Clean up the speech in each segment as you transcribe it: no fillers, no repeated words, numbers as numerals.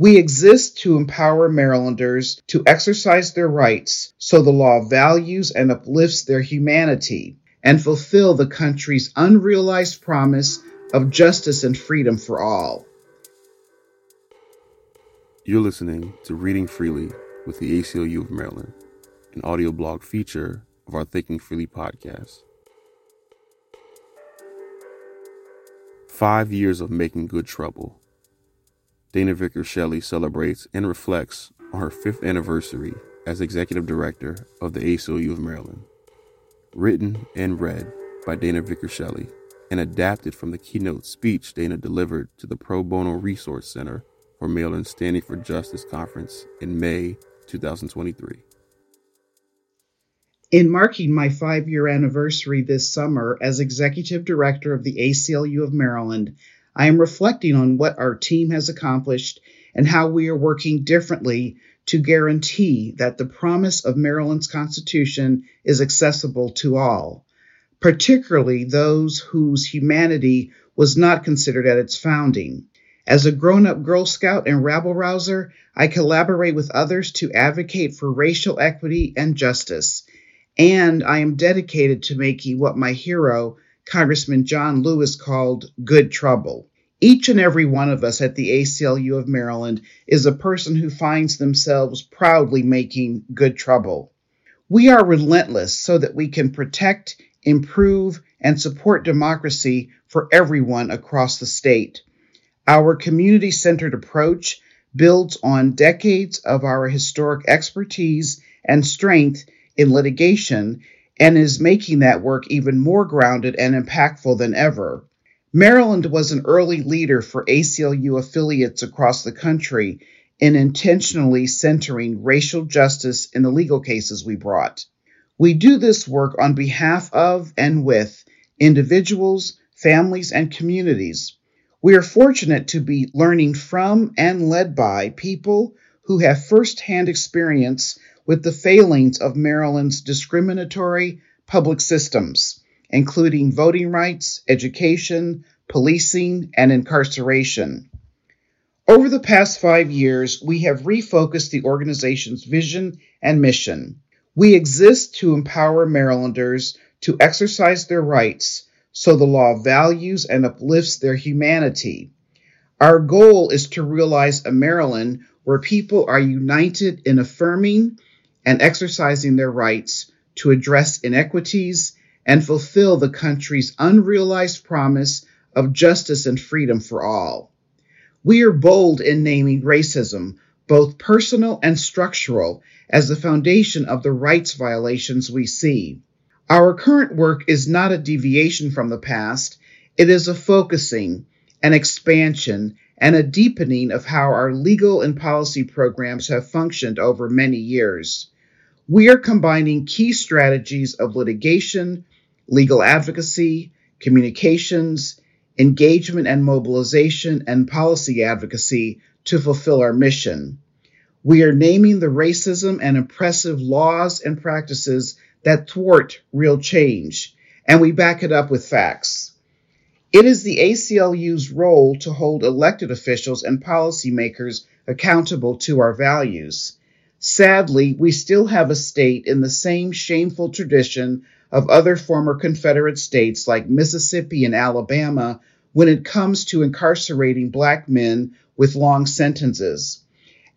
We exist to empower Marylanders to exercise their rights so the law values and uplifts their humanity and fulfill the country's unrealized promise of justice and freedom for all. You're listening to Reading Freely with the ACLU of Maryland, an audio blog feature of our Thinking Freely podcast. 5 years of making good trouble. Dana Vickers-Shelley celebrates and reflects on her 5th anniversary as Executive Director of the ACLU of Maryland. Written and read by Dana Vickers-Shelley and adapted from the keynote speech Dana delivered to the Pro Bono Resource Center for Maryland's Standing for Justice Conference in May 2023. In marking my 5-year anniversary this summer as Executive Director of the ACLU of Maryland, I am reflecting on what our team has accomplished and how we are working differently to guarantee that the promise of Maryland's Constitution is accessible to all, particularly those whose humanity was not considered at its founding. As a grown-up Girl Scout and rabble-rouser, I collaborate with others to advocate for racial equity and justice, and I am dedicated to making what my hero, Congressman John Lewis, called good trouble. Each and every one of us at the ACLU of Maryland is a person who finds themselves proudly making good trouble. We are relentless so that we can protect, improve, and support democracy for everyone across the state. Our community-centered approach builds on decades of our historic expertise and strength in litigation and is making that work even more grounded and impactful than ever. Maryland was an early leader for ACLU affiliates across the country in intentionally centering racial justice in the legal cases we brought. We do this work on behalf of and with individuals, families, and communities. We are fortunate to be learning from and led by people who have firsthand experience with the failings of Maryland's discriminatory public systems, including voting rights, education, policing, and incarceration. Over the past 5 years, we have refocused the organization's vision and mission. We exist to empower Marylanders to exercise their rights so the law values and uplifts their humanity. Our goal is to realize a Maryland where people are united in affirming and exercising their rights to address inequities and fulfill the country's unrealized promise of justice and freedom for all. We are bold in naming racism, both personal and structural, as the foundation of the rights violations we see. Our current work is not a deviation from the past. It is a focusing, an expansion, and a deepening of how our legal and policy programs have functioned over many years. We are combining key strategies of litigation, legal advocacy, communications, engagement and mobilization, and policy advocacy to fulfill our mission. We are naming the racism and oppressive laws and practices that thwart real change, and we back it up with facts. It is the ACLU's role to hold elected officials and policymakers accountable to our values. Sadly, we still have a state in the same shameful tradition of other former Confederate states like Mississippi and Alabama when it comes to incarcerating Black men with long sentences.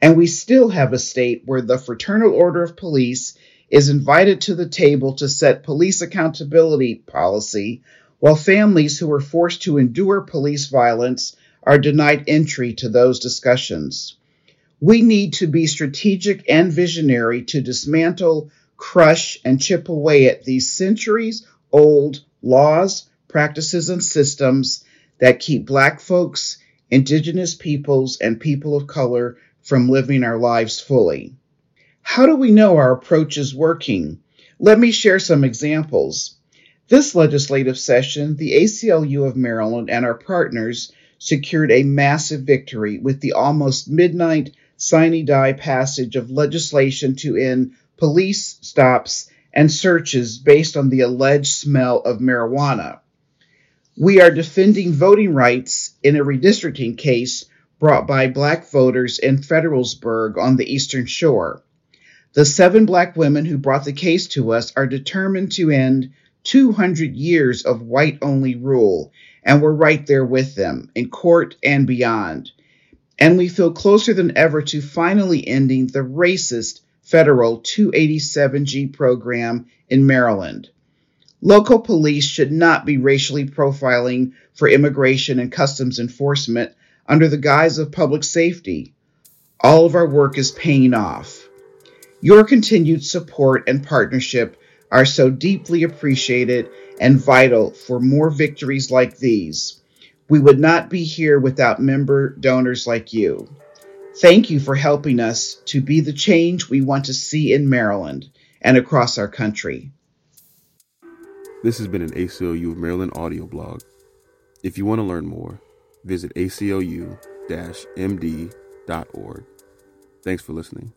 And we still have a state where the Fraternal Order of Police is invited to the table to set police accountability policy, while families who are forced to endure police violence are denied entry to those discussions. We need to be strategic and visionary to dismantle, crush, and chip away at these centuries-old laws, practices, and systems that keep Black folks, Indigenous peoples, and people of color from living our lives fully. How do we know our approach is working? Let me share some examples. This legislative session, the ACLU of Maryland and our partners secured a massive victory with the almost midnight sine die passage of legislation to end police stops and searches based on the alleged smell of marijuana. We are defending voting rights in a redistricting case brought by black voters in Federalsburg on the Eastern Shore. The 7 black women who brought the case to us are determined to end 200 years of white-only rule, and we're right there with them, in court and beyond. And we feel closer than ever to finally ending the racist federal 287G program in Maryland. Local police should not be racially profiling for immigration and customs enforcement under the guise of public safety. All of our work is paying off. Your continued support and partnership are so deeply appreciated and vital for more victories like these. We would not be here without member donors like you. Thank you for helping us to be the change we want to see in Maryland and across our country. This has been an ACLU of Maryland audio blog. If you want to learn more, visit aclu-md.org. Thanks for listening.